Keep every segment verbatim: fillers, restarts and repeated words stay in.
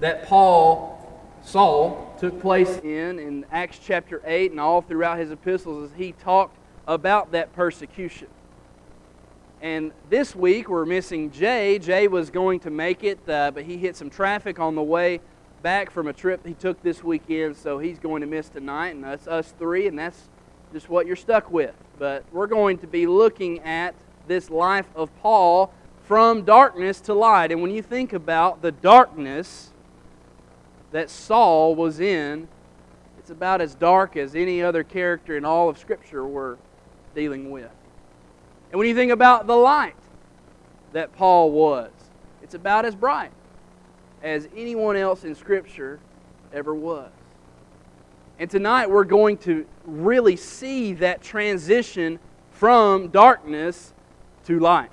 that Paul, Saul, took place in, in Acts chapter eight and all throughout his epistles, as he talked about that persecution. And this week we're missing Jay. Jay was going to make it, uh, but he hit some traffic on the way back from a trip he took this weekend, so he's going to miss tonight, and that's us three, and that's just what you're stuck with. But we're going to be looking at this life of Paul from darkness to light. And when you think about the darkness that Saul was in, it's about as dark as any other character in all of Scripture we're dealing with. And when you think about the light that Paul was, it's about as bright as anyone else in Scripture ever was. And tonight we're going to really see that transition from darkness to light.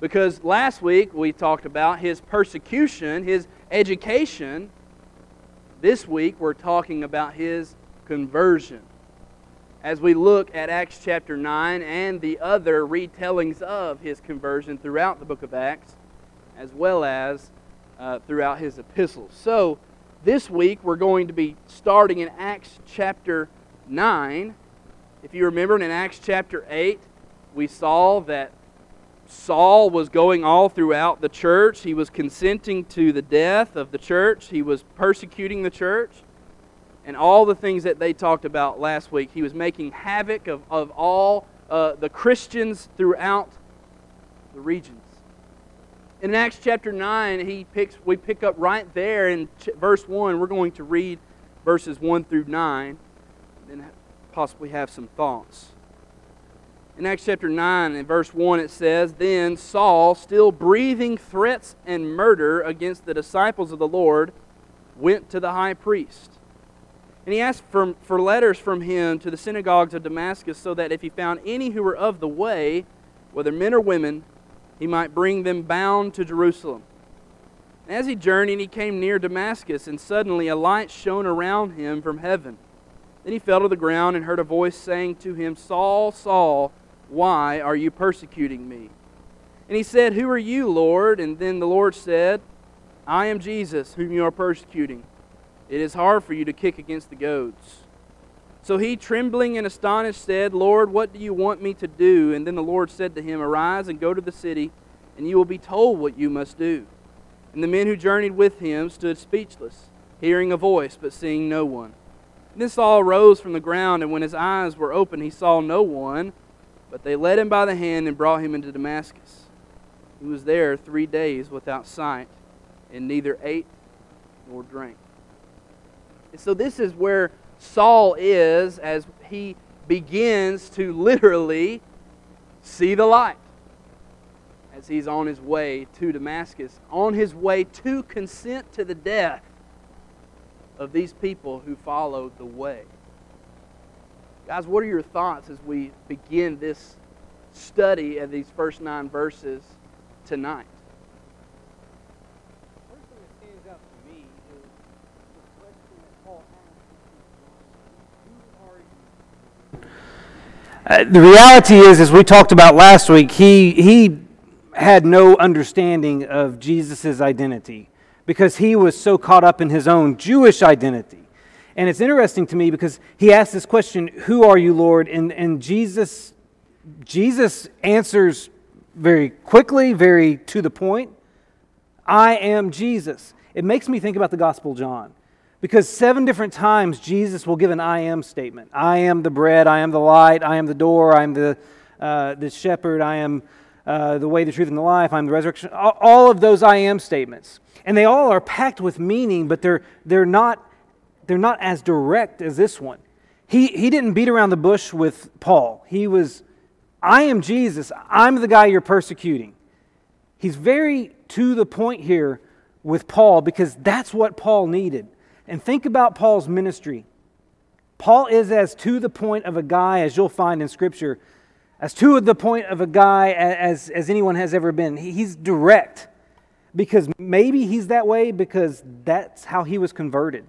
Because last week we talked about his persecution, his education. This week we're talking about his conversion, as we look at Acts chapter nine and the other retellings of his conversion throughout the book of Acts, as well as uh, throughout his epistles. So this week we're going to be starting in Acts chapter nine. If you remember, in Acts chapter eight, we saw that Saul was going all throughout the church. He was consenting to the death of the church. He was persecuting the church. And all the things that they talked about last week, he was making havoc of, of all uh, the Christians throughout the regions. In Acts chapter nine, he picks, we pick up right there in verse one. We're going to read verses one through nine and possibly have some thoughts. In Acts chapter nine, in verse one, it says, "Then Saul, still breathing threats and murder against the disciples of the Lord, went to the high priest. And he asked for, for letters from him to the synagogues of Damascus, so that if he found any who were of the way, whether men or women, he might bring them bound to Jerusalem. And as he journeyed, he came near Damascus, and suddenly a light shone around him from heaven. Then he fell to the ground and heard a voice saying to him, 'Saul, Saul, why are you persecuting me?' And he said, 'Who are you, Lord?' And then the Lord said, 'I am Jesus, whom you are persecuting. It is hard for you to kick against the goads.' So he, trembling and astonished, said, 'Lord, what do you want me to do?' And then the Lord said to him, 'Arise and go to the city, and you will be told what you must do.' And the men who journeyed with him stood speechless, hearing a voice, but seeing no one. And then Saul arose from the ground, and when his eyes were opened, he saw no one, but they led him by the hand and brought him into Damascus. He was there three days without sight, and neither ate nor drank." And so this is where Saul is as he begins to literally see the light as he's on his way to Damascus, on his way to consent to the death of these people who followed the way. Guys, what are your thoughts as we begin this study of these first nine verses tonight? Uh, the reality is, as we talked about last week, he he had no understanding of Jesus' identity because he was so caught up in his own Jewish identity. And it's interesting to me because he asked this question, "Who are you, Lord?" And and Jesus Jesus answers very quickly, very to the point, "I am Jesus." It makes me think about the Gospel of John. Because seven different times Jesus will give an I am statement. I am the bread, I am the light, I am the door, I am the uh, the shepherd, I am uh, the way, the truth, and the life, I am the resurrection. All of those I am statements. And they all are packed with meaning, but they're they're not they're not as direct as this one. He he didn't beat around the bush with Paul. He was, I am Jesus, I'm the guy you're persecuting. He's very to the point here with Paul because that's what Paul needed. And think about Paul's ministry. Paul is as to the point of a guy as you'll find in Scripture, as to the point of a guy as, as anyone has ever been. He's direct because maybe he's that way because that's how he was converted.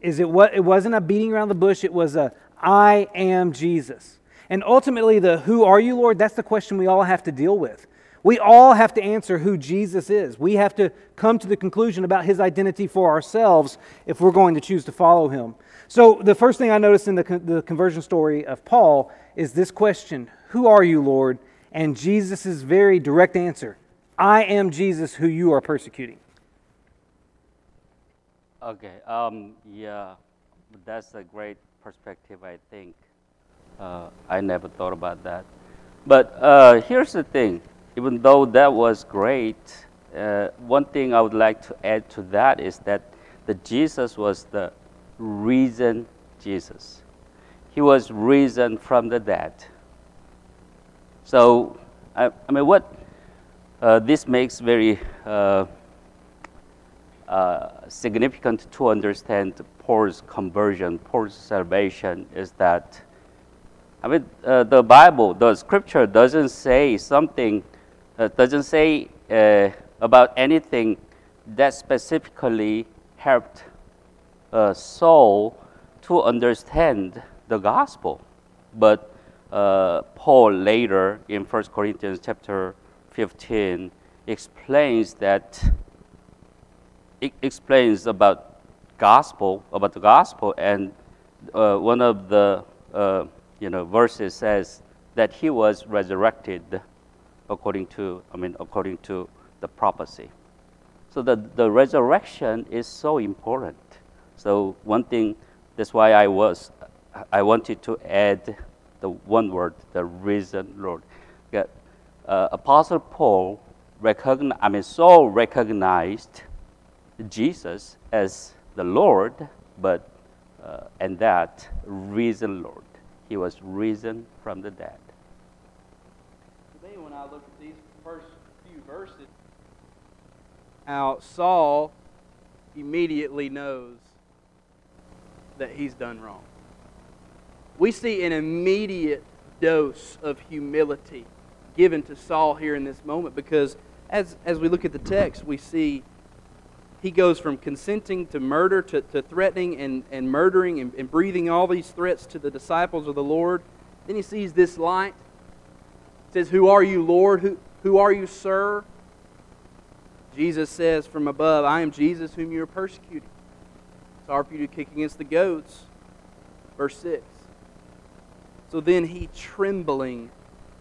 Is it what? It wasn't a beating around the bush. It was a, I am Jesus. And ultimately the who are you, Lord, that's the question we all have to deal with. We all have to answer who Jesus is. We have to come to the conclusion about His identity for ourselves if we're going to choose to follow Him. So the first thing I noticed in the, con- the conversion story of Paul is this question, "Who are you, Lord?" And Jesus' very direct answer, "I am Jesus who you are persecuting." Okay, um, yeah, that's a great perspective, I think. Uh, I never thought about that. But uh, here's the thing. Even though that was great, uh, one thing I would like to add to that is that the Jesus was the risen Jesus. He was risen from the dead. So, I, I mean, what uh, this makes very uh, uh, significant to understand Paul's conversion, Paul's salvation, is that, I mean, uh, the Bible, the Scripture doesn't say something Uh, doesn't say uh, about anything that specifically helped a soul to understand the gospel. But uh, Paul later in First Corinthians chapter fifteen explains that, it explains about gospel, about the gospel, and uh, one of the uh, you know verses says that he was resurrected according to, I mean, according to the prophecy. So the, the resurrection is so important. So one thing, that's why I was, I wanted to add the one word, the risen Lord. Yeah, uh, Apostle Paul recognized, I mean, so recognized Jesus as the Lord, but, uh, and that risen Lord. He was risen from the dead. When I look at these first few verses, now Saul immediately knows that he's done wrong. We see an immediate dose of humility given to Saul here in this moment, because as, as we look at the text, we see he goes from consenting to murder to, to threatening and, and murdering and, and breathing all these threats to the disciples of the Lord. Then he sees this light. Says, "Who are you, Lord? Who, who are you, sir?" Jesus says from above, "I am Jesus whom you are persecuting." Sorry for you to kick against the goats. Verse six. "So then he, trembling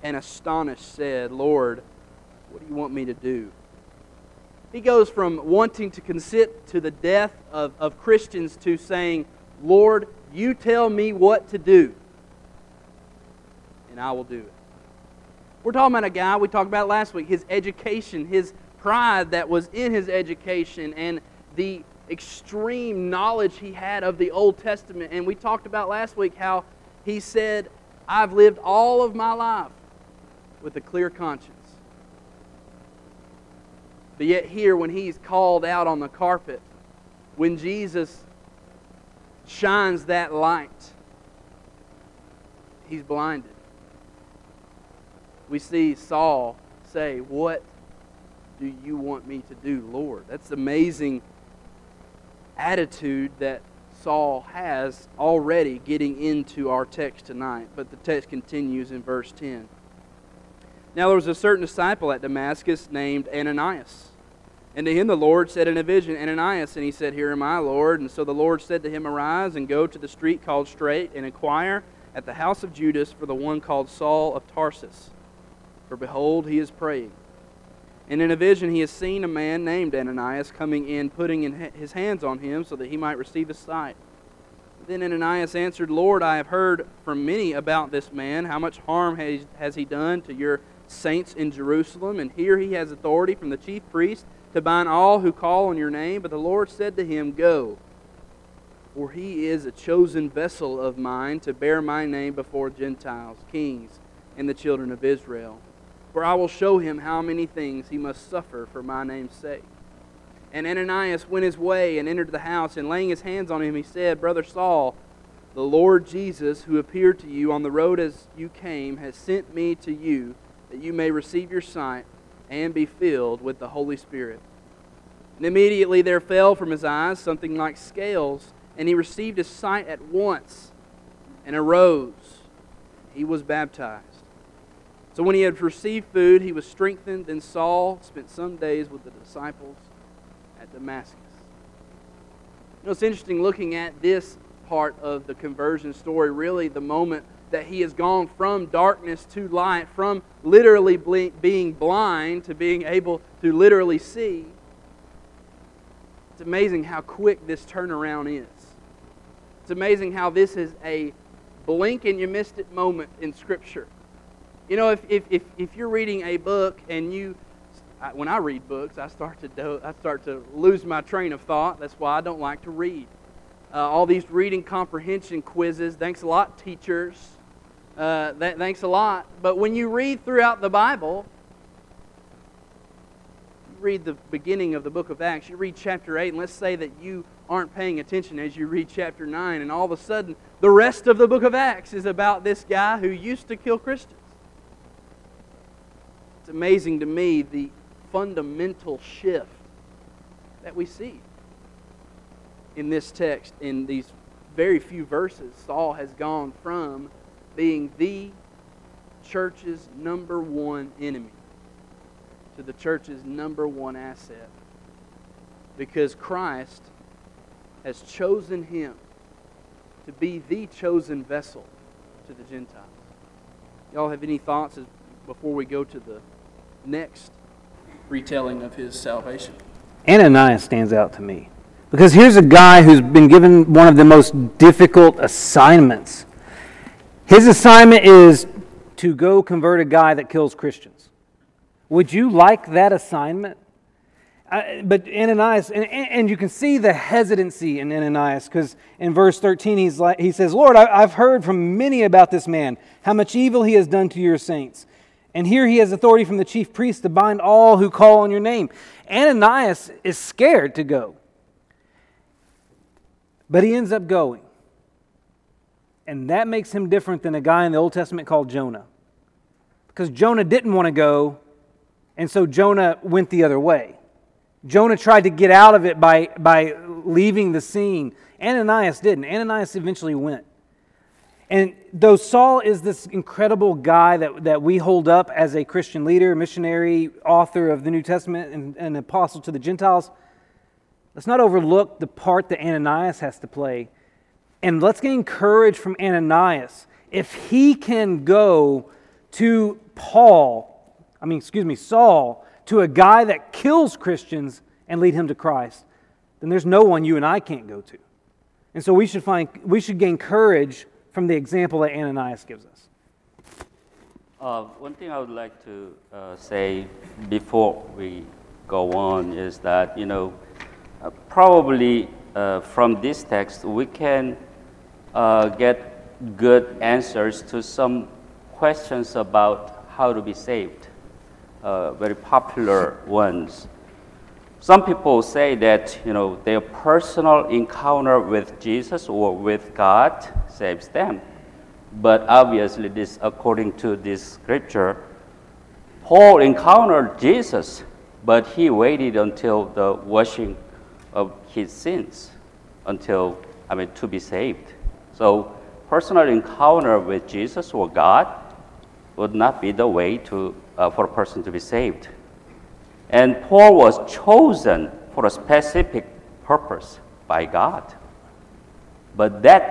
and astonished, said, Lord, what do you want me to do?" He goes from wanting to consent to the death of, of Christians to saying, "Lord, you tell me what to do, and I will do it." We're talking about a guy we talked about last week, his education, his pride that was in his education, and the extreme knowledge he had of the Old Testament. And we talked about last week how he said, "I've lived all of my life with a clear conscience." But yet here, when he's called out on the carpet, when Jesus shines that light, he's blinded. We see Saul say, "What do you want me to do, Lord?" That's an amazing attitude that Saul has already getting into our text tonight. But the text continues in verse ten. "Now there was a certain disciple at Damascus named Ananias. And to him the Lord said in a vision, 'Ananias.' And he said, 'Here am I, Lord.' And so the Lord said to him, 'Arise and go to the street called Straight and inquire at the house of Judas for the one called Saul of Tarsus. For behold, he is praying. And in a vision he has seen a man named Ananias coming in, putting in his hands on him so that he might receive his sight. Then Ananias answered, 'Lord, I have heard from many about this man, how much harm has he done to your saints in Jerusalem. And here he has authority from the chief priest to bind all who call on your name.' But the Lord said to him, 'Go, for he is a chosen vessel of mine to bear my name before Gentiles, kings, and the children of Israel. For I will show him how many things he must suffer for my name's sake.' And Ananias went his way and entered the house, and laying his hands on him, he said, 'Brother Saul, the Lord Jesus, who appeared to you on the road as you came, has sent me to you that you may receive your sight and be filled with the Holy Spirit.' And immediately there fell from his eyes something like scales, and he received his sight at once and arose. He was baptized. So when he had received food, he was strengthened, and Saul spent some days with the disciples at Damascus. You know, it's interesting looking at this part of the conversion story, really the moment that he has gone from darkness to light, from literally being blind to being able to literally see. It's amazing how quick this turnaround is. It's amazing how this is a blink and you missed it moment in Scripture. You know, if if if, if you're reading a book and you, I, when I read books, I start to do, I start to lose my train of thought. That's why I don't like to read. Uh, all these reading comprehension quizzes. Thanks a lot, teachers. Uh, th- thanks a lot. But when you read throughout the Bible, you read the beginning of the book of Acts, you read chapter eight, and let's say that you aren't paying attention as you read chapter nine, and all of a sudden, the rest of the book of Acts is about this guy who used to kill Christians. It's amazing to me the fundamental shift that we see. In this text, in these very few verses, Saul has gone from being the church's number one enemy to the church's number one asset, because Christ has chosen him to be the chosen vessel to the Gentiles. Y'all have any thoughts as, before we go to the next retelling of his salvation? Ananias stands out to me. Because here's a guy who's been given one of the most difficult assignments. His assignment is to go convert a guy that kills Christians. Would you like that assignment? I, but Ananias, and, and you can see the hesitancy in Ananias, because in verse thirteen he's like, he says, Lord, I, I've heard from many about this man, how much evil he has done to your saints. And here he has authority from the chief priest to bind all who call on your name. Ananias is scared to go. But he ends up going. And that makes him different than a guy in the Old Testament called Jonah. Because Jonah didn't want to go, and so Jonah went the other way. Jonah tried to get out of it by, by leaving the scene. Ananias didn't. Ananias eventually went. And though Saul is this incredible guy that, that we hold up as a Christian leader, missionary, author of the New Testament, and, and apostle to the Gentiles, let's not overlook the part that Ananias has to play. And let's gain courage from Ananias. If he can go to Paul, I mean, excuse me, Saul, to a guy that kills Christians and lead him to Christ, then there's no one you and I can't go to. And so we should find, we should gain courage from the example that Ananias gives us. Uh, one thing I would like to uh, say before we go on is that, you know, Uh, probably uh, from this text, we can uh, get good answers to some questions about how to be saved, uh, very popular ones. Some people say that, you know, their personal encounter with Jesus or with God saves them. But obviously, this, according to this scripture, Paul encountered Jesus, but he waited until the washing of his sins until, I mean, to be saved. So personal encounter with Jesus or God would not be the way to uh, for a person to be saved. And Paul was chosen for a specific purpose by God. But that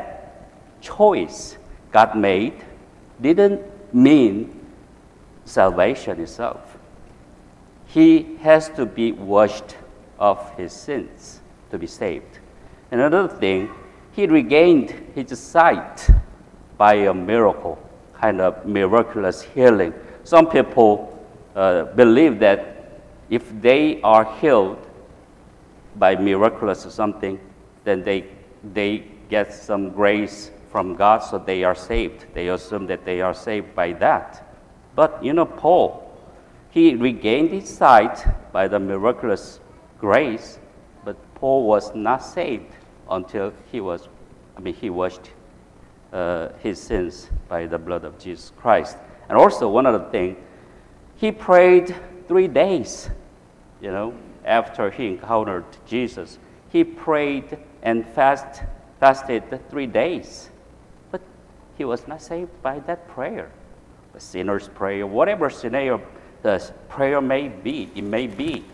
choice God made didn't mean salvation itself. He has to be washed of his sins to be saved. And another thing, he regained his sight by a miracle, kind of miraculous healing. Some people uh, believe that if they are healed by miraculous or something, then they they get some grace from God, so they are saved. They assume that they are saved by that. But you know, Paul, he regained his sight by the miraculous grace, but Paul was not saved until he was, I mean, he washed uh, his sins by the blood of Jesus Christ. And also one other thing, he prayed three days, you know, after he encountered Jesus. He prayed and fast, fasted three days, but he was not saved by that prayer. the sinner's prayer, whatever scenario the prayer may be, it may be,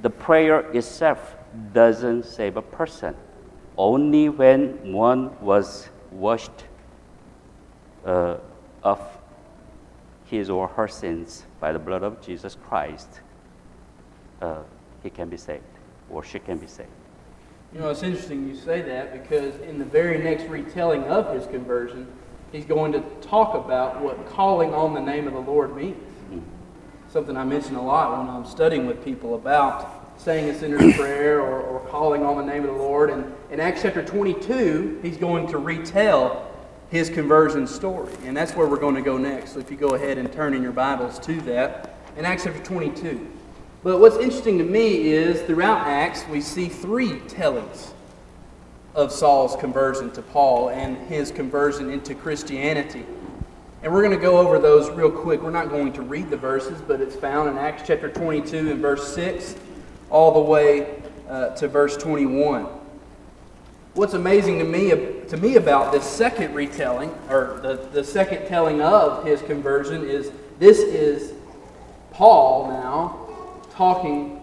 the prayer itself doesn't save a person. Only when one was washed uh, of his or her sins by the blood of Jesus Christ, uh, he can be saved, or she can be saved. You know, it's interesting you say that, because in the very next retelling of his conversion, he's going to talk about what calling on the name of the Lord means. Mm-hmm. Something I mention a lot when I'm studying with people about saying a sinner's prayer or, or calling on the name of the Lord. And in Acts chapter twenty-two, he's going to retell his conversion story. And that's where we're going to go next. So if you go ahead and turn in your Bibles to that, in Acts chapter twenty-two. But what's interesting to me is throughout Acts, we see three tellings of Saul's conversion to Paul and his conversion into Christianity. And we're going to go over those real quick. We're not going to read the verses, but it's found in Acts chapter twenty-two and verse six all the way uh, to verse twenty-one. What's amazing to me to me about this second retelling, or the, the second telling of his conversion, is this is Paul now talking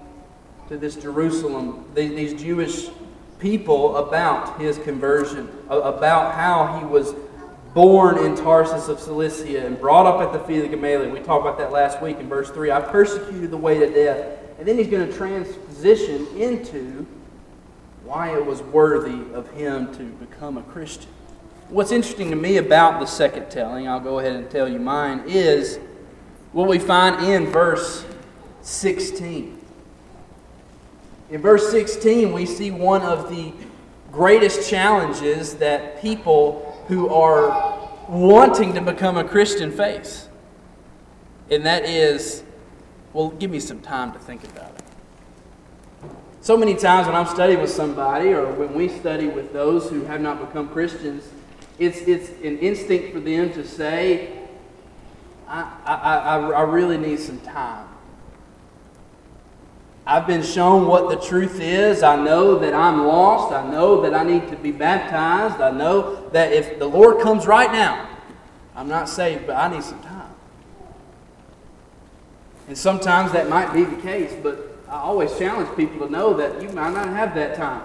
to this Jerusalem, these Jewish people, about his conversion, about how he was born in Tarsus of Cilicia and brought up at the feet of Gamaliel. We talked about that last week in verse three. I persecuted the way to death. And then he's going to transition into why it was worthy of him to become a Christian. What's interesting to me about the second telling, I'll go ahead and tell you mine, is what we find in verse sixteen. In verse sixteen, we see one of the greatest challenges that people who are wanting to become a Christian face. And that is, well, give me some time to think about it. So many times when I'm studying with somebody, or when we study with those who have not become Christians, it's it's an instinct for them to say, I I, I, I really need some time. I've been shown what the truth is. I know that I'm lost. I know that I need to be baptized. I know that if the Lord comes right now, I'm not saved, but I need some time. And sometimes that might be the case, but I always challenge people to know that you might not have that time.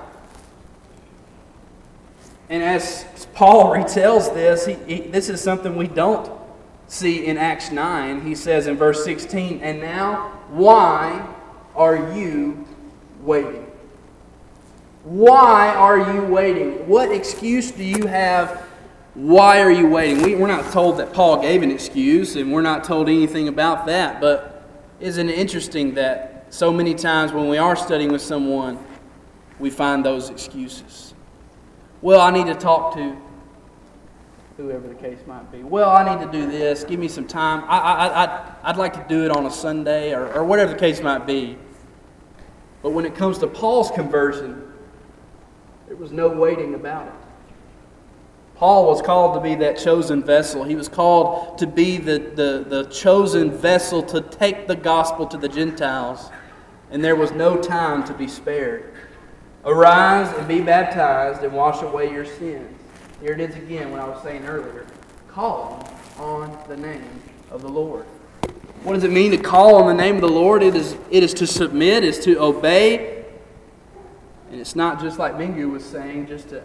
And as Paul retells this, he, he, this is something we don't see in Acts nine. He says in verse sixteen, "And now why are you waiting?" Why are you waiting? What excuse do you have? Why are you waiting? We, we're not told that Paul gave an excuse, and we're not told anything about that, but isn't it interesting that so many times when we are studying with someone, we find those excuses? Well, I need to talk to whoever the case might be. Well, I need to do this. Give me some time. I, I, I, I'd like to do it on a Sunday, or, or whatever the case might be. But when it comes to Paul's conversion, there was no waiting about it. Paul was called to be that chosen vessel. He was called to be the, the, the chosen vessel to take the gospel to the Gentiles. And there was no time to be spared. Arise and be baptized and wash away your sins. Here it is again, what I was saying earlier. Call on the name of the Lord. What does it mean to call on the name of the Lord? It is it is to submit, it's to obey. And it's not just like Mingyu was saying, just to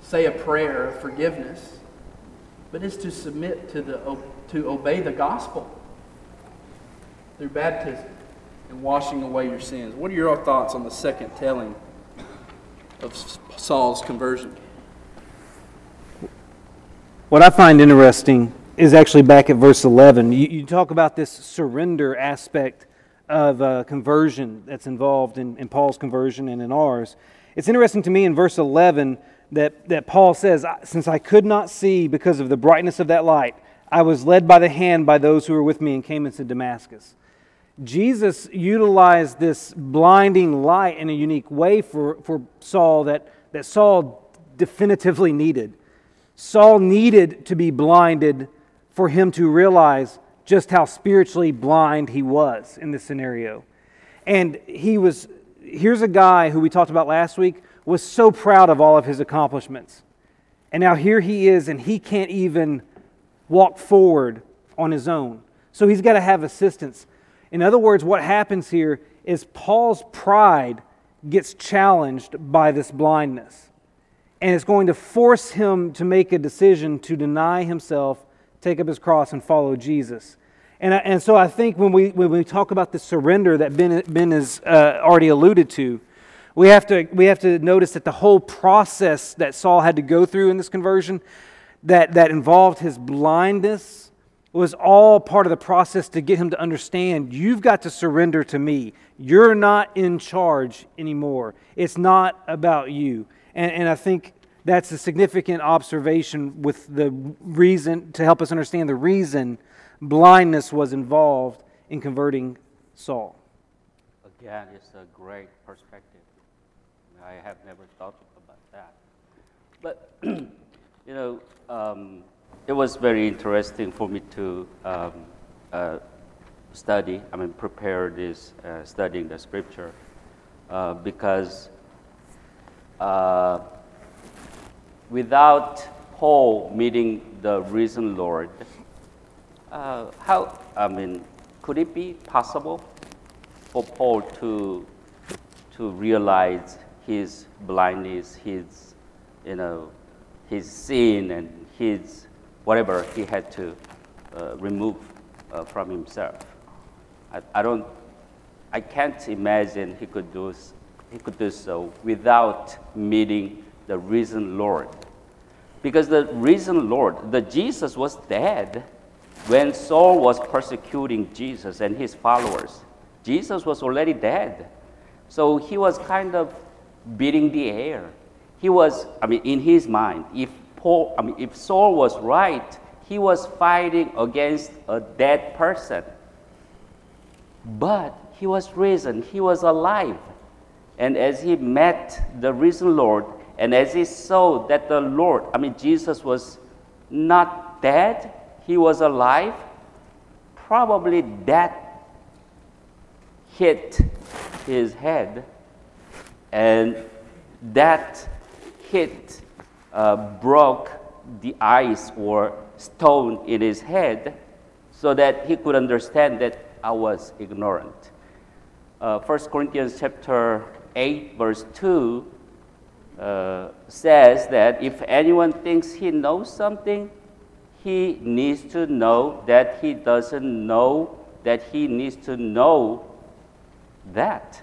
say a prayer of forgiveness. But it's to submit to the to obey the gospel through baptism and washing away your sins. What are your thoughts on the second telling of Saul's conversion? What I find interesting is actually back at verse eleven. You, you talk about this surrender aspect of uh, conversion that's involved in, in Paul's conversion and in ours. It's interesting to me in verse eleven that, that Paul says, "Since I could not see because of the brightness of that light, I was led by the hand by those who were with me and came into Damascus." Jesus utilized this blinding light in a unique way for, for Saul that, that Saul definitively needed. Saul needed to be blinded for him to realize just how spiritually blind he was in this scenario. And he was, here's a guy who we talked about last week, was so proud of all of his accomplishments. And now here he is, and he can't even walk forward on his own. So he's got to have assistance. In other words, what happens here is Paul's pride gets challenged by this blindness. And it's going to force him to make a decision to deny himself, take up his cross, and follow Jesus. And, I, and so I think when we when we talk about the surrender that Ben, Ben has uh, already alluded to, we have to we have to notice that the whole process that Saul had to go through in this conversion, that, that involved his blindness, was all part of the process to get him to understand, you've got to surrender to me. You're not in charge anymore. It's not about you. And, and I think that's a significant observation with the reason, to help us understand the reason blindness was involved in converting Saul. Again, it's a great perspective. I have never thought about that. But, you know, um, it was very interesting for me to um, uh, study, I mean, prepare this, uh, studying the scripture, uh, because uh, without Paul meeting the risen Lord, Uh, how, I mean, could it be possible for Paul to to realize his blindness, his, you know, his sin and his whatever he had to uh, remove uh, from himself? I, I don't, I can't imagine he could do he could do so without meeting the risen Lord, because the risen Lord, the Jesus, was dead. When Saul was persecuting Jesus and his followers, Jesus was already dead. So he was kind of beating the air. He was, I mean, in his mind, if Paul, I mean, if Saul was right, he was fighting against a dead person. But he was risen, he was alive. And as he met the risen Lord, and as he saw that the Lord, I mean, Jesus was not dead, he was alive, probably that hit his head, and that hit uh, broke the ice or stone in his head so that he could understand that I was ignorant. Uh, First Corinthians chapter eight, verse two uh, says that if anyone thinks he knows something, he needs to know that he doesn't know that he needs to know that.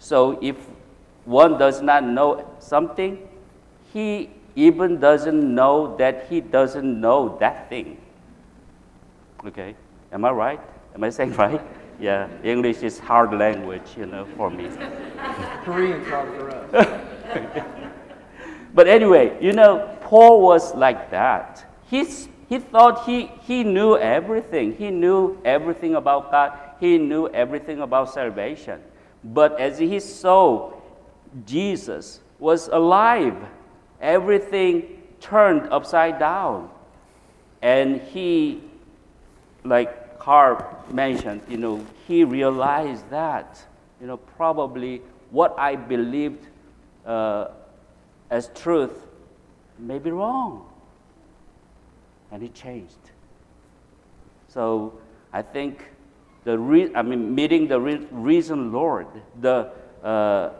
So if one does not know something, he even doesn't know that he doesn't know that thing. Okay, am I right? Am I saying right? Yeah, English is hard language, you know, for me. Korean's hard for us. But anyway, you know, Paul was like that. He's, he thought he, he knew everything. He knew everything about God. He knew everything about salvation. But as he saw Jesus was alive, everything turned upside down. And he, like Carl mentioned, you know, he realized that, you know, probably what I believed uh, as truth may be wrong. And it changed. So I think the re- I mean meeting the re- risen Lord, the uh,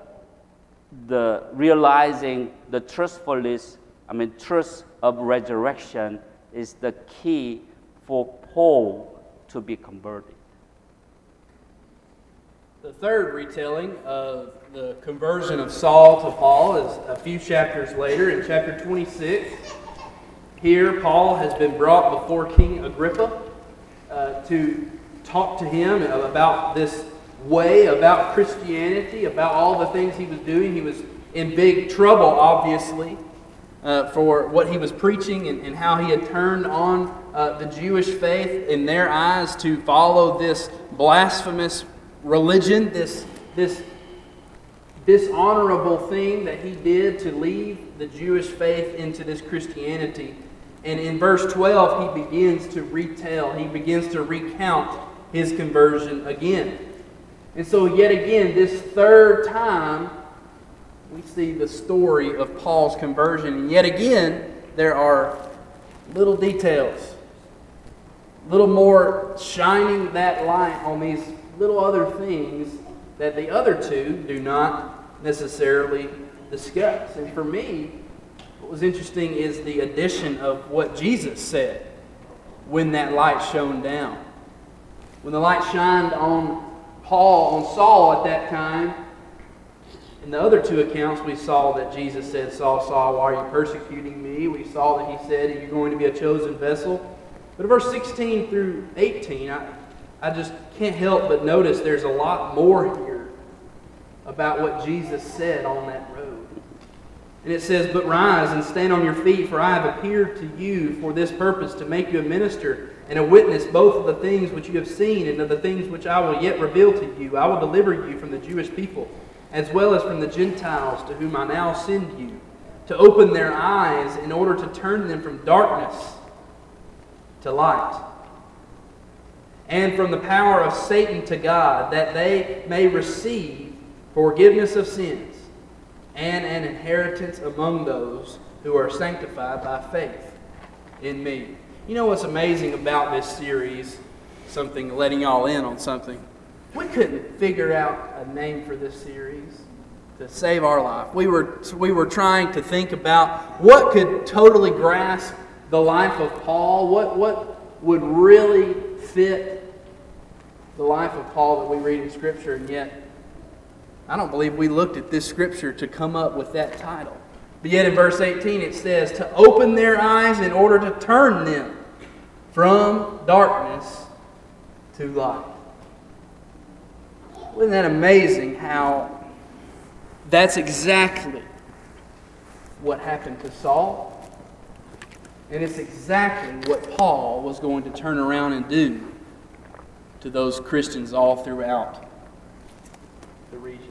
the realizing the truthfulness, I mean truth of resurrection is the key for Paul to be converted. The third retelling of the conversion of Saul to Paul is a few chapters later in chapter twenty-six. Here, Paul has been brought before King Agrippa uh, to talk to him about this way, about Christianity, about all the things he was doing. He was in big trouble, obviously, uh, for what he was preaching and, and how he had turned on uh, the Jewish faith in their eyes to follow this blasphemous religion, this this dishonorable thing that he did to lead the Jewish faith into this Christianity. And in verse twelve, he begins to retell, he begins to recount his conversion again. And so yet again, this third time, we see the story of Paul's conversion. And yet again, there are little details a little more shining that light on these little other things that the other two do not necessarily discuss. And for me, what was interesting is the addition of what Jesus said when that light shone down. When the light shined on Paul, on Saul at that time, in the other two accounts we saw that Jesus said, Saul, Saul, why are you persecuting me? We saw that he said, you're going to be a chosen vessel. But verse sixteen through eighteen, I, I just can't help but notice there's a lot more here about what Jesus said on that road. And it says, but rise and stand on your feet, for I have appeared to you for this purpose, to make you a minister and a witness both of the things which you have seen and of the things which I will yet reveal to you. I will deliver you from the Jewish people, as well as from the Gentiles, to whom I now send you, to open their eyes in order to turn them from darkness to light, and from the power of Satan to God, that they may receive forgiveness of sins and an inheritance among those who are sanctified by faith in me. You know what's amazing about this series? Something, letting y'all in on something. We couldn't figure out a name for this series to save our life. We were we were trying to think about what could totally grasp the life of Paul, what, what would really fit the life of Paul that we read in Scripture, and yet I don't believe we looked at this Scripture to come up with that title. But yet in verse eighteen it says, to open their eyes in order to turn them from darkness to light. Isn't that amazing how that's exactly what happened to Saul? And it's exactly what Paul was going to turn around and do to those Christians all throughout the regions.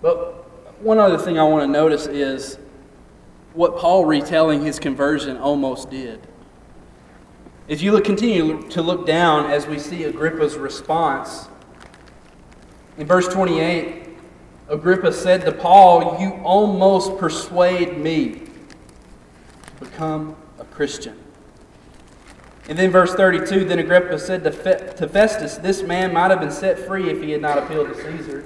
But one other thing I want to notice is what Paul retelling his conversion almost did. If you look, continue to look down as we see Agrippa's response, in verse twenty-eight, Agrippa said to Paul, you almost persuade me to become a Christian. And then verse thirty-two, then Agrippa said to, Fe- to Festus, this man might have been set free if he had not appealed to Caesar.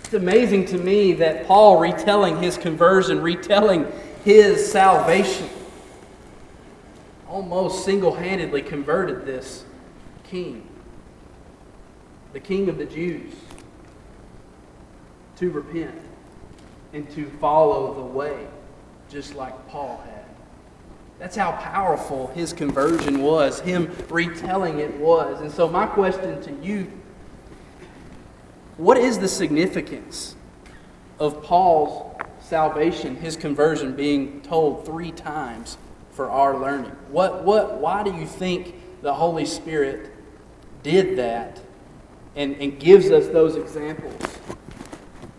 It's amazing to me that Paul retelling his conversion, retelling his salvation, almost single-handedly converted this king, the king of the Jews, to repent and to follow the way, just like Paul had. That's how powerful his conversion was, him retelling it was. And so my question to you, what is the significance of Paul's salvation, his conversion being told three times for our learning? What, what, why do you think the Holy Spirit did that? And, and gives us those examples.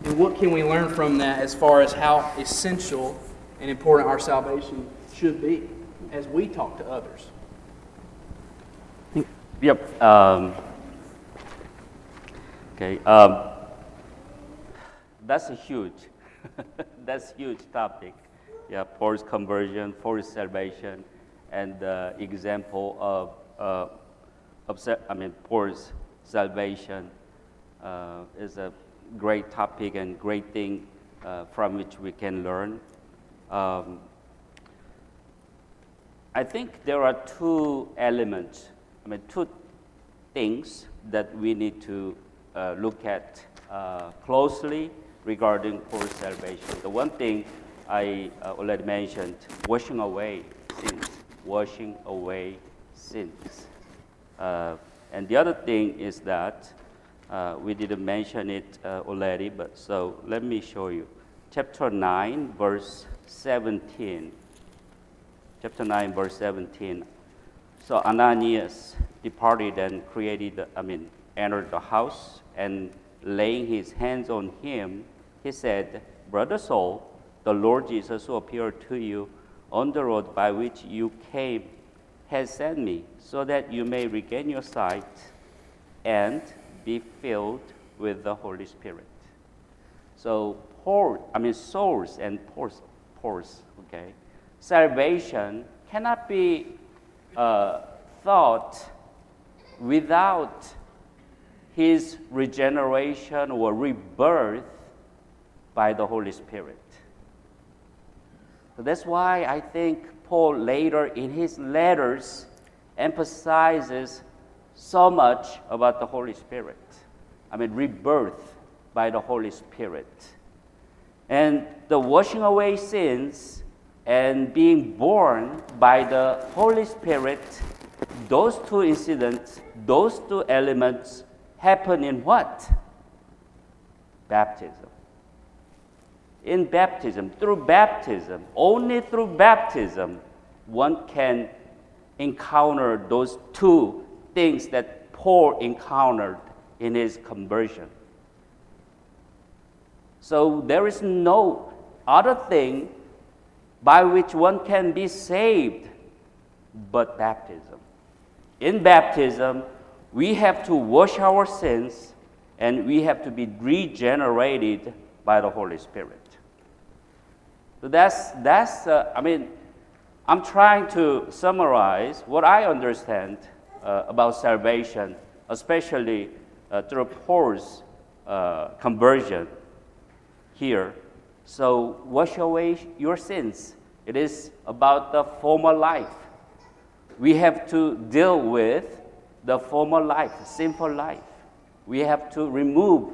And what can we learn from that as far as how essential and important our salvation should be as we talk to others? Yep. Um, okay. Um, that's a huge, that's huge topic. Yeah, Paul's conversion, Paul's salvation, and the example of, uh, of I mean, Paul's salvation uh, is a great topic and great thing uh, from which we can learn. Um, I think there are two elements, I mean two things that we need to uh, look at uh, closely regarding Paul's salvation. The one thing I uh, already mentioned, washing away sins, washing away sins. Uh, And the other thing is that uh, we didn't mention it uh, already, but so let me show you. Chapter nine, verse seventeen. Chapter nine, verse seventeen. So Ananias departed and created, I mean, entered the house, and laying his hands on him, he said, Brother Saul, the Lord Jesus who appeared to you on the road by which you came has sent me, so that you may regain your sight and be filled with the Holy Spirit. So, Paul, I mean, souls and pores, pores, okay? Salvation cannot be uh, thought without his regeneration or rebirth by the Holy Spirit. So that's why I think Paul later in his letters emphasizes so much about the Holy Spirit. I mean, rebirth by the Holy Spirit. And the washing away sins and being born by the Holy Spirit, those two incidents, those two elements happen in what? Baptism. In baptism, through baptism, only through baptism, one can encounter those two things that Paul encountered in his conversion. So there is no other thing by which one can be saved but baptism. In baptism, we have to wash our sins and we have to be regenerated by the Holy Spirit. So that's, that's uh, I mean, I'm trying to summarize what I understand uh, about salvation, especially uh, through Paul's uh, conversion here. So wash away your sins. It is about the former life. We have to deal with the former life, sinful life. We have to remove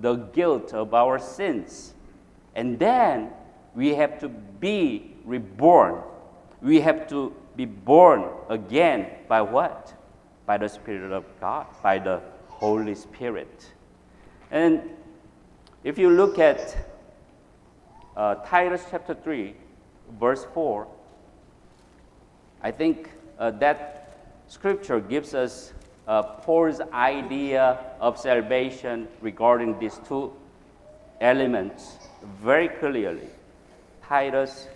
the guilt of our sins. And then we have to be reborn. We have to be born again by what? By the Spirit of God, by the Holy Spirit. And if you look at uh, Titus chapter three, verse four, I think uh, that scripture gives us uh, Paul's idea of salvation regarding these two elements very clearly. Titus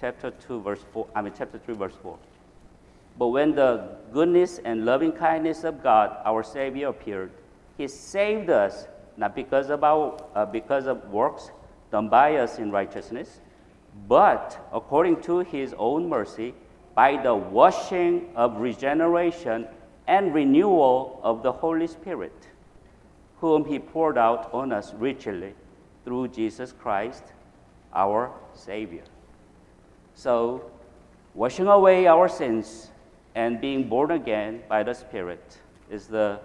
chapter two, verse four. I mean, chapter three, verse four. But when the goodness and loving kindness of God, our Savior, appeared, He saved us not because of our uh, because of works done by us in righteousness, but according to His own mercy, by the washing of regeneration and renewal of the Holy Spirit, whom He poured out on us richly through Jesus Christ, our Savior. So, washing away our sins and being born again by the Spirit is the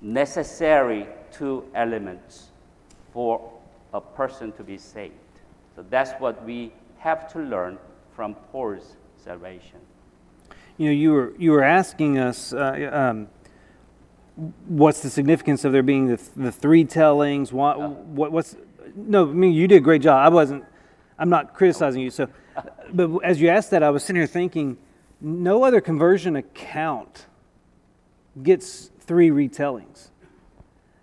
necessary two elements for a person to be saved. So that's what we have to learn from Paul's salvation. You know, you were you were asking us uh, um, what's the significance of there being the, th- the three tellings? What, uh, what what's No, I mean, you did a great job. I wasn't, I'm not criticizing you. So, but as you asked that, I was sitting here thinking, no other conversion account gets three retellings.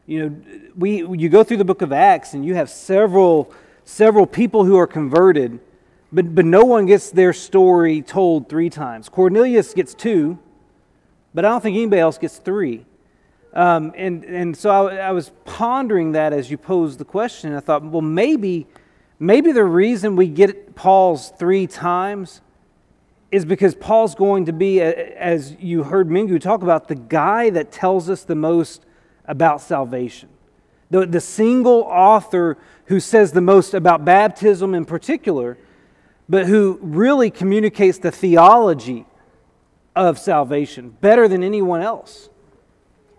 You know, we you go through the book of Acts and you have several several people who are converted, but but no one gets their story told three times. Cornelius gets two, but I don't think anybody else gets three. Um, and, and so I, I was pondering that as you posed the question. I thought, well, maybe maybe the reason we get Paul's three times is because Paul's going to be, as you heard Mingu talk about, the guy that tells us the most about salvation. The, the single author who says the most about baptism in particular, but who really communicates the theology of salvation better than anyone else.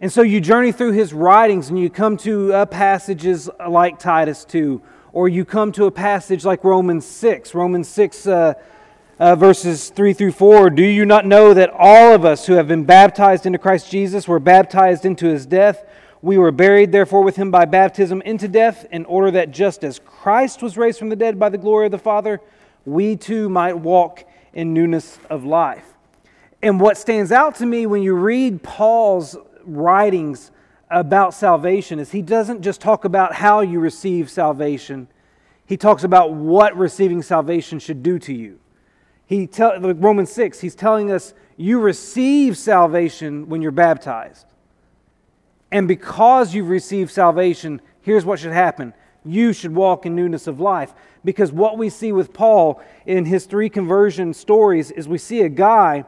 And so you journey through his writings and you come to uh, passages like Titus two, or you come to a passage like Romans six. Romans six uh, uh, verses three through four. Do you not know that all of us who have been baptized into Christ Jesus were baptized into his death? We were buried therefore with him by baptism into death, in order that just as Christ was raised from the dead by the glory of the Father, we too might walk in newness of life. And what stands out to me when you read Paul's writings about salvation is he doesn't just talk about how you receive salvation. He talks about what receiving salvation should do to you. He tell, like Romans six, he's telling us you receive salvation when you're baptized. And because you've received salvation, here's what should happen. You should walk in newness of life. Because what we see with Paul in his three conversion stories is we see a guy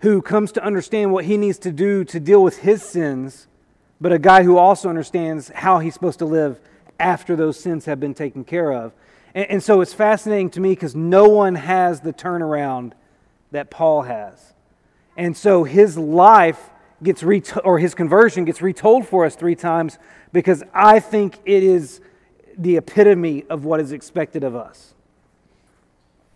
who comes to understand what he needs to do to deal with his sins, but a guy who also understands how he's supposed to live after those sins have been taken care of. And, and so it's fascinating to me because no one has the turnaround that Paul has. And so his life gets reto- or his conversion gets retold for us three times because I think it is the epitome of what is expected of us.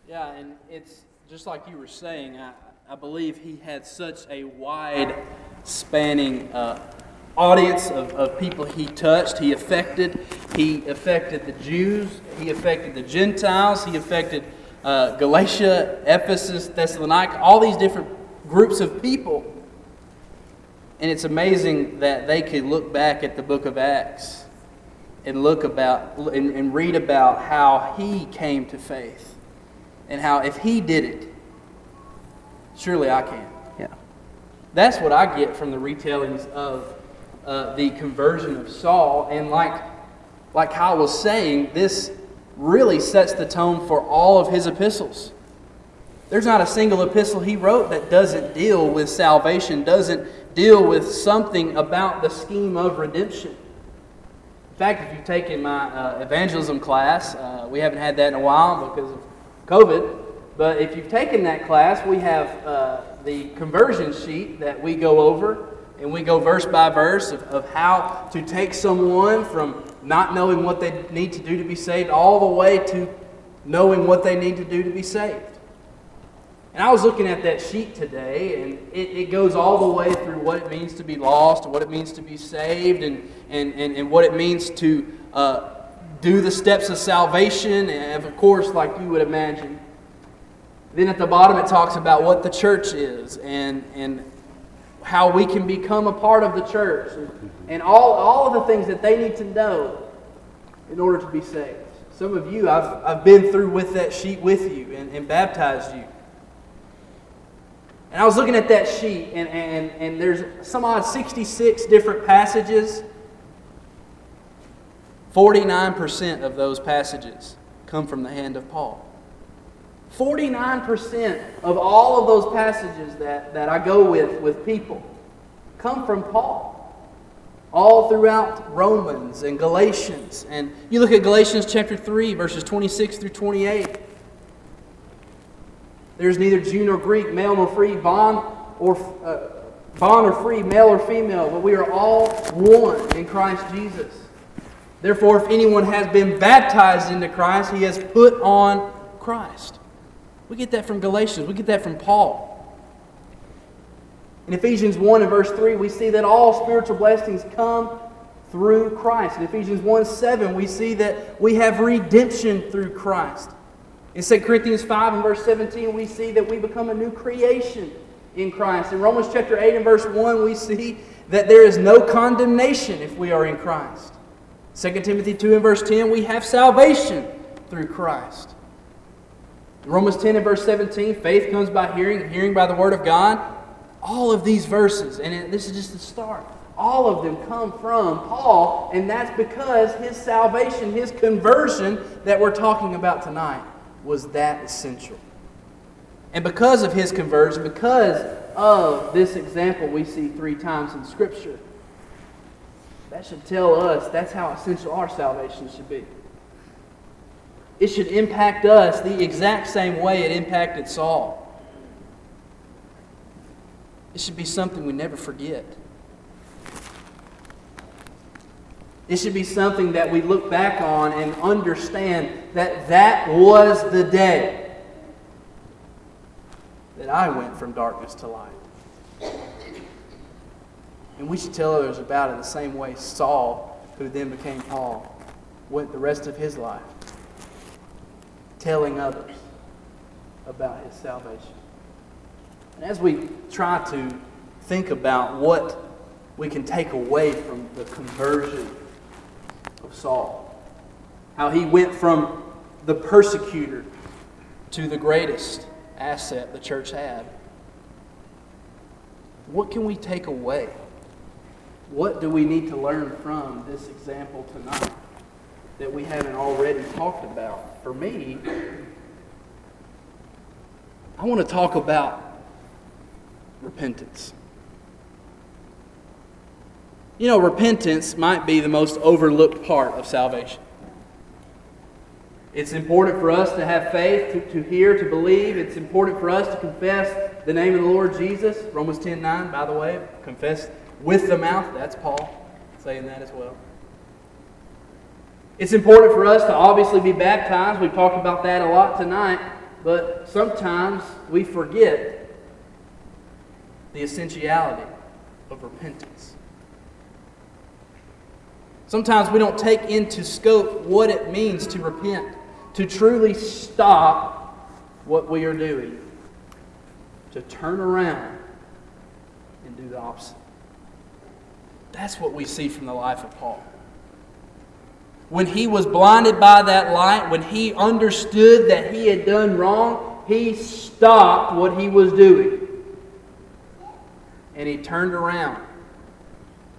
Yeah, and it's just like you were saying, I, I believe he had such a wide spanning uh, audience of, of people he touched, he affected. He affected the Jews, he affected the Gentiles, he affected uh, Galatia, Ephesus, Thessalonica, all these different groups of people. And it's amazing that they could look back at the book of Acts and look about and, and read about how he came to faith and how if he did it, surely I can. Yeah. That's what I get from the retellings of uh, the conversion of Saul. And like like Kyle was saying, this really sets the tone for all of his epistles. There's not a single epistle he wrote that doesn't deal with salvation, doesn't deal with something about the scheme of redemption. In fact, if you've taken my uh, evangelism class, uh, we haven't had that in a while because of COVID, but if you've taken that class, we have uh, the conversion sheet that we go over, and we go verse by verse of, of how to take someone from not knowing what they need to do to be saved all the way to knowing what they need to do to be saved. And I was looking at that sheet today, and it, it goes all the way through what it means to be lost, what it means to be saved, and, and, and, and what it means to uh, do the steps of salvation, and of course, like you would imagine. Then at the bottom it talks about what the church is, and, and how we can become a part of the church, and, and all, all of the things that they need to know in order to be saved. Some of you, I've, I've been through with that sheet with you and, and baptized you. And I was looking at that sheet, and, and, and there's some odd sixty-six different passages. forty-nine percent of those passages come from the hand of Paul. forty-nine percent of all of those passages that, that I go with with people come from Paul. All throughout Romans and Galatians. And you look at Galatians chapter three, verses twenty-six through twenty-eight. There's neither Jew nor Greek, male nor free, bond or uh, bond or free, male or female, but we are all one in Christ Jesus. Therefore, if anyone has been baptized into Christ, he has put on Christ. We get that from Galatians. We get that from Paul. In Ephesians one and verse three, we see that all spiritual blessings come through Christ. In Ephesians one seven, we see that we have redemption through Christ. In Second Corinthians five and verse seventeen, we see that we become a new creation in Christ. In Romans chapter eight and verse one, we see that there is no condemnation if we are in Christ. Second Timothy two and verse ten, we have salvation through Christ. In Romans ten and verse seventeen, faith comes by hearing, and hearing by the Word of God. All of these verses, and this is just the start, all of them come from Paul, and that's because his salvation, his conversion that we're talking about tonight was that essential. And because of his conversion, because of this example we see three times in Scripture, that should tell us that's how essential our salvation should be. It should impact us the exact same way it impacted Saul. It should be something we never forget. It should be something that we look back on and understand that that was the day that I went from darkness to light. And we should tell others about it the same way Saul, who then became Paul, went the rest of his life telling others about his salvation. And as we try to think about what we can take away from the conversion of Saul, how he went from the persecutor to the greatest asset the church had. What can we take away? What do we need to learn from this example tonight that we haven't already talked about? For me, I want to talk about repentance. You know, repentance might be the most overlooked part of salvation. It's important for us to have faith, to, to hear, to believe. It's important for us to confess the name of the Lord Jesus. Romans ten nine, by the way, confess with the mouth. That's Paul saying that as well. It's important for us to obviously be baptized. We've talked about that a lot tonight. But sometimes we forget the essentiality of repentance. Sometimes we don't take into scope what it means to repent, to truly stop what we are doing, to turn around and do the opposite. That's what we see from the life of Paul. When he was blinded by that light, when he understood that he had done wrong, he stopped what he was doing. And he turned around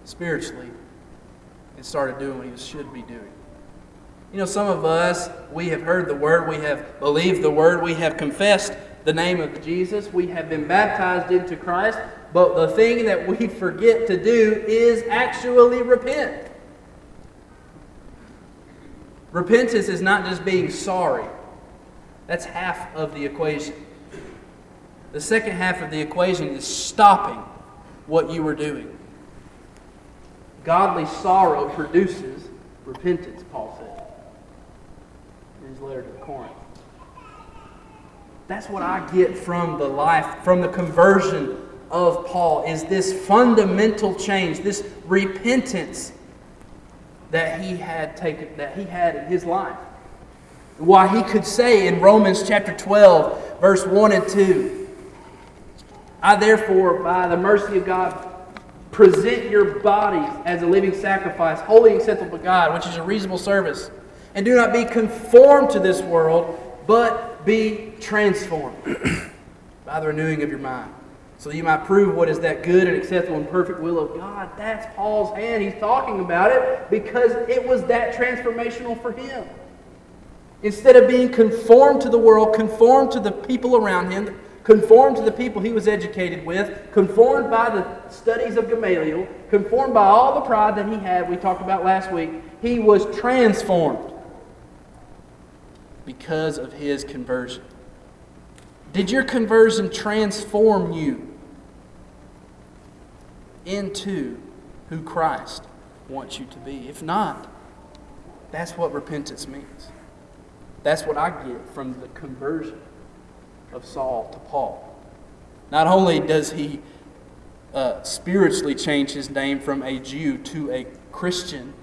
spiritually and started doing what he should be doing. You know, some of us, we have heard the word, we have believed the word, we have confessed the name of Jesus, we have been baptized into Christ, but the thing that we forget to do is actually repent. Repentance is not just being sorry. That's half of the equation. The second half of the equation is stopping what you were doing. Godly sorrow produces repentance, Paul said in his letter to Corinth. That's what I get from the life, from the conversion of Paul, is this fundamental change, this repentance that he had taken, that he had in his life. Why he could say in Romans chapter twelve, verse one and two, I therefore, by the mercy of God, present your bodies as a living sacrifice, holy and acceptable to God, which is a reasonable service. And do not be conformed to this world, but be transformed by the renewing of your mind, so that you might prove what is that good and acceptable and perfect will of God. That's Paul's hand. He's talking about it because it was that transformational for him. Instead of being conformed to the world, conformed to the people around him, conformed to the people he was educated with, conformed by the studies of Gamaliel, conformed by all the pride that he had, we talked about last week, he was transformed because of his conversion. Did your conversion transform you into who Christ wants you to be? If not, that's what repentance means. That's what I get from the conversion of Saul to Paul. Not only does he uh, spiritually change his name from a Jew to a Christian,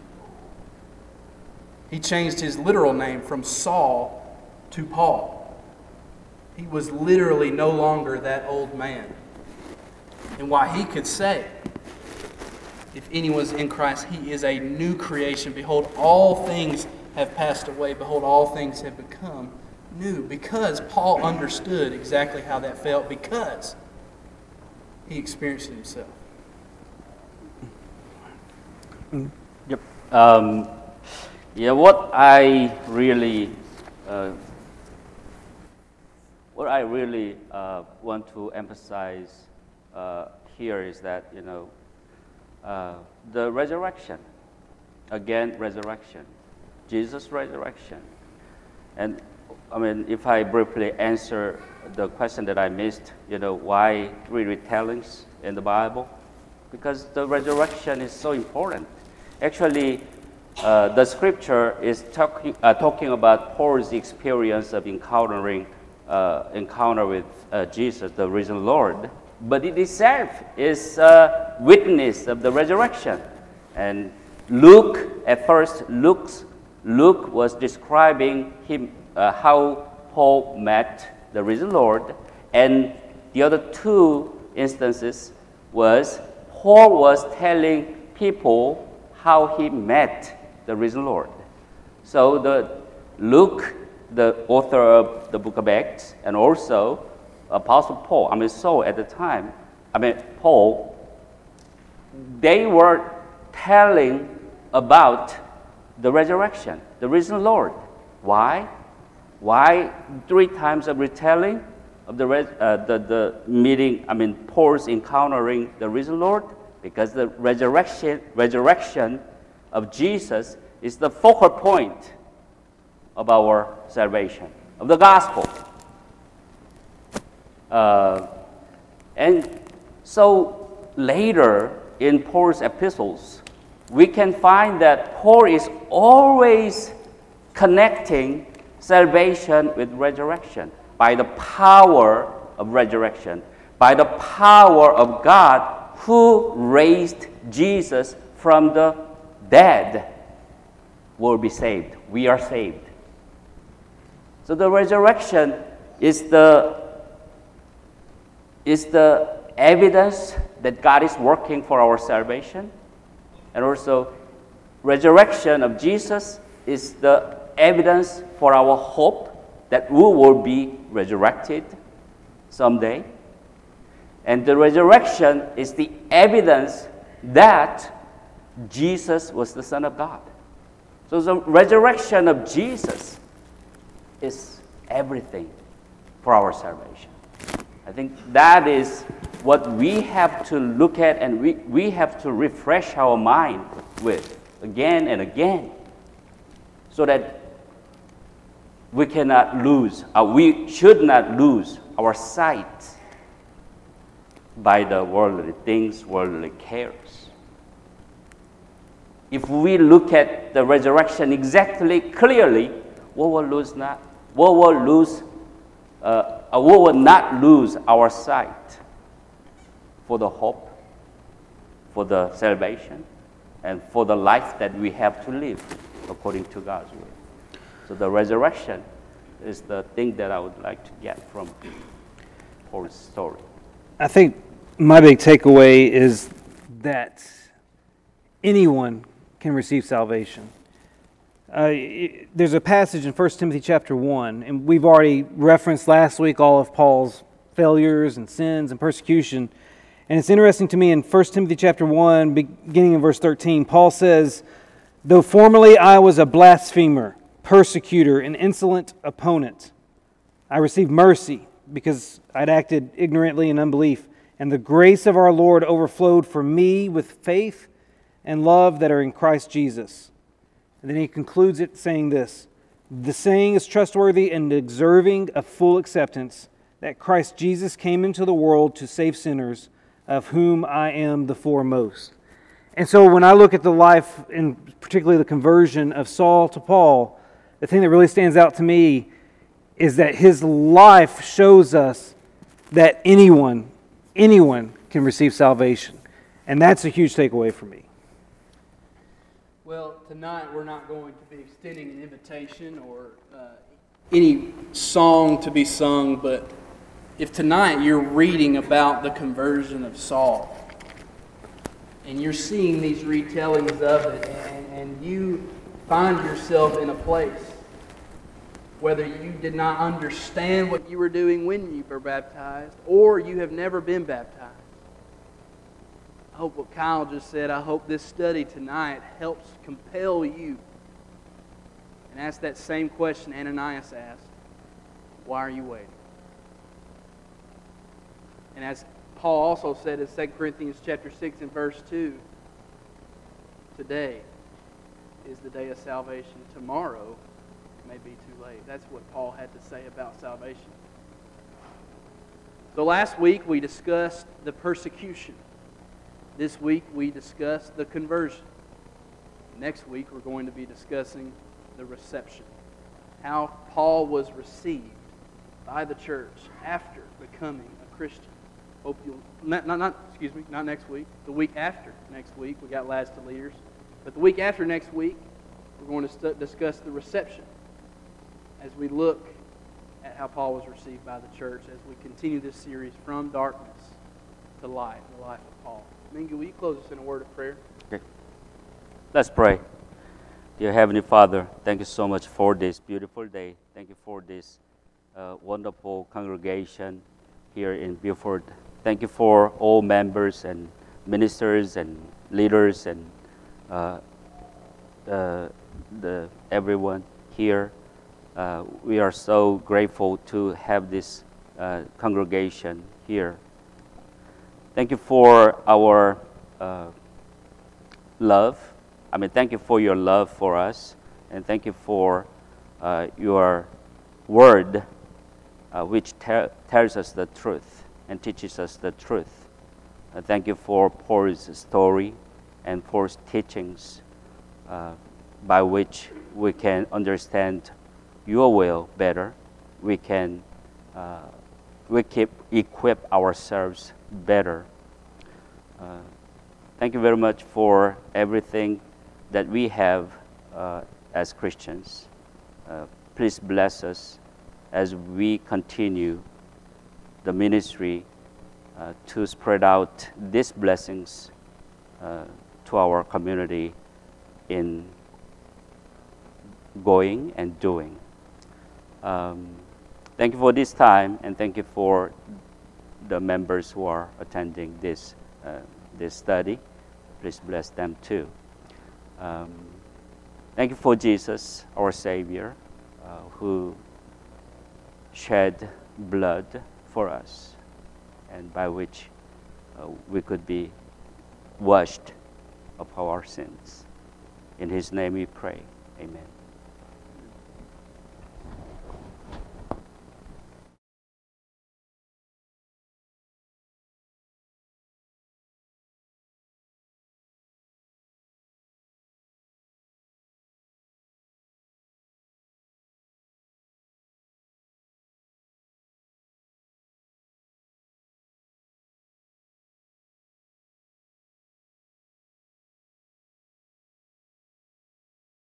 he changed his literal name from Saul to Paul. He was literally no longer that old man. And why he could say, if anyone's in Christ, he is a new creation. Behold, all things have passed away. Behold, all things have become new. Because Paul understood exactly how that felt. Because he experienced it himself. Yep. Um, yeah, what I really... Uh, What I really uh, want to emphasize uh, here is that, you know, uh, the resurrection, again, resurrection, Jesus' resurrection. And, I mean, if I briefly answer the question that I missed, you know, why three retellings in the Bible? Because the resurrection is so important. Actually, uh, the scripture is talking, uh, talking about Paul's experience of encountering Uh, encounter with uh, Jesus, the risen Lord, but it itself is a witness of the resurrection. And Luke, at first, Luke's, Luke was describing him uh, how Paul met the risen Lord, and the other two instances was Paul was telling people how he met the risen Lord. So the Luke, the author of the book of Acts, and also Apostle Paul, I mean, Saul at the time, I mean, Paul, they were telling about the resurrection, the risen Lord. Why? Why three times of retelling? of the, res- uh, the, the meeting, I mean, Paul's encountering the risen Lord, because the resurrection, resurrection of Jesus is the focal point of our salvation, of the gospel. Uh, and so later in Paul's epistles, we can find that Paul is always connecting salvation with resurrection, by the power of resurrection, by the power of God who raised Jesus from the dead, will be saved. We are saved. So the resurrection is the, is the evidence that God is working for our salvation. And also, resurrection of Jesus is the evidence for our hope that we will be resurrected someday. And the resurrection is the evidence that Jesus was the Son of God. So the resurrection of Jesus is everything for our salvation. I think that is what we have to look at, and we, we have to refresh our mind with again and again, so that we cannot lose, uh, we should not lose our sight by the worldly things, worldly cares. If we look at the resurrection exactly, clearly, we will lose not, we will lose, uh, we will not lose our sight for the hope, for the salvation, and for the life that we have to live according to God's will. So the resurrection is the thing that I would like to get from Paul's story. I think my big takeaway is that anyone can receive salvation. Uh, it, there's a passage in First Timothy chapter one, and we've already referenced last week all of Paul's failures and sins and persecution. And it's interesting to me in First Timothy chapter one, beginning in verse thirteen, Paul says, "Though formerly I was a blasphemer, persecutor, an insolent opponent, I received mercy because I'd acted ignorantly in unbelief. And the grace of our Lord overflowed for me with faith and love that are in Christ Jesus." And then he concludes it saying this, "The saying is trustworthy and deserving of full acceptance, that Christ Jesus came into the world to save sinners, of whom I am the foremost." And so when I look at the life, and particularly the conversion of Saul to Paul, the thing that really stands out to me is that his life shows us that anyone, anyone can receive salvation. And that's a huge takeaway for me. Well, tonight we're not going to be extending an invitation or uh, any song to be sung, but if tonight you're reading about the conversion of Saul, and you're seeing these retellings of it, and, and you find yourself in a place, whether you did not understand what you were doing when you were baptized, or you have never been baptized, I hope what Kyle just said, I hope this study tonight helps compel you and ask that same question Ananias asked, why are you waiting? And as Paul also said in Second Corinthians chapter six and verse two, today is the day of salvation. Tomorrow may be too late. That's what Paul had to say about salvation. So last week we discussed the persecution. This week we discussed the conversion. Next week we're going to be discussing the reception. How Paul was received by the church after becoming a Christian. Hope you'll not, not, not excuse me, not next week, the week after next week. We got lads to leaders. But the week after next week, we're going to st- discuss the reception as we look at how Paul was received by the church as we continue this series from darkness to light, the life of Paul. Mingy, will you close us in a word of prayer? Okay. Let's pray. Dear Heavenly Father, thank you so much for this beautiful day. Thank you for this uh, wonderful congregation here in Beaufort. Thank you for all members and ministers and leaders and uh, uh, the everyone here. Uh, we are so grateful to have this uh, congregation here. Thank you for our uh, love. I mean, thank you for your love for us, and thank you for uh, your word, uh, which te- tells us the truth and teaches us the truth. Uh, thank you for Paul's story and Paul's teachings uh, by which we can understand your will better. We can uh, we keep equip ourselves better. Uh, thank you very much for everything that we have uh, as Christians. Uh, please bless us as we continue the ministry uh, to spread out these blessings uh, to our community in going and doing. Um, thank you for this time, and thank you for the members who are attending this uh, this study. Please bless them too. Um, thank you for Jesus, our Savior, uh, who shed blood for us, and by which uh, we could be washed of our sins. In His name we pray. Amen.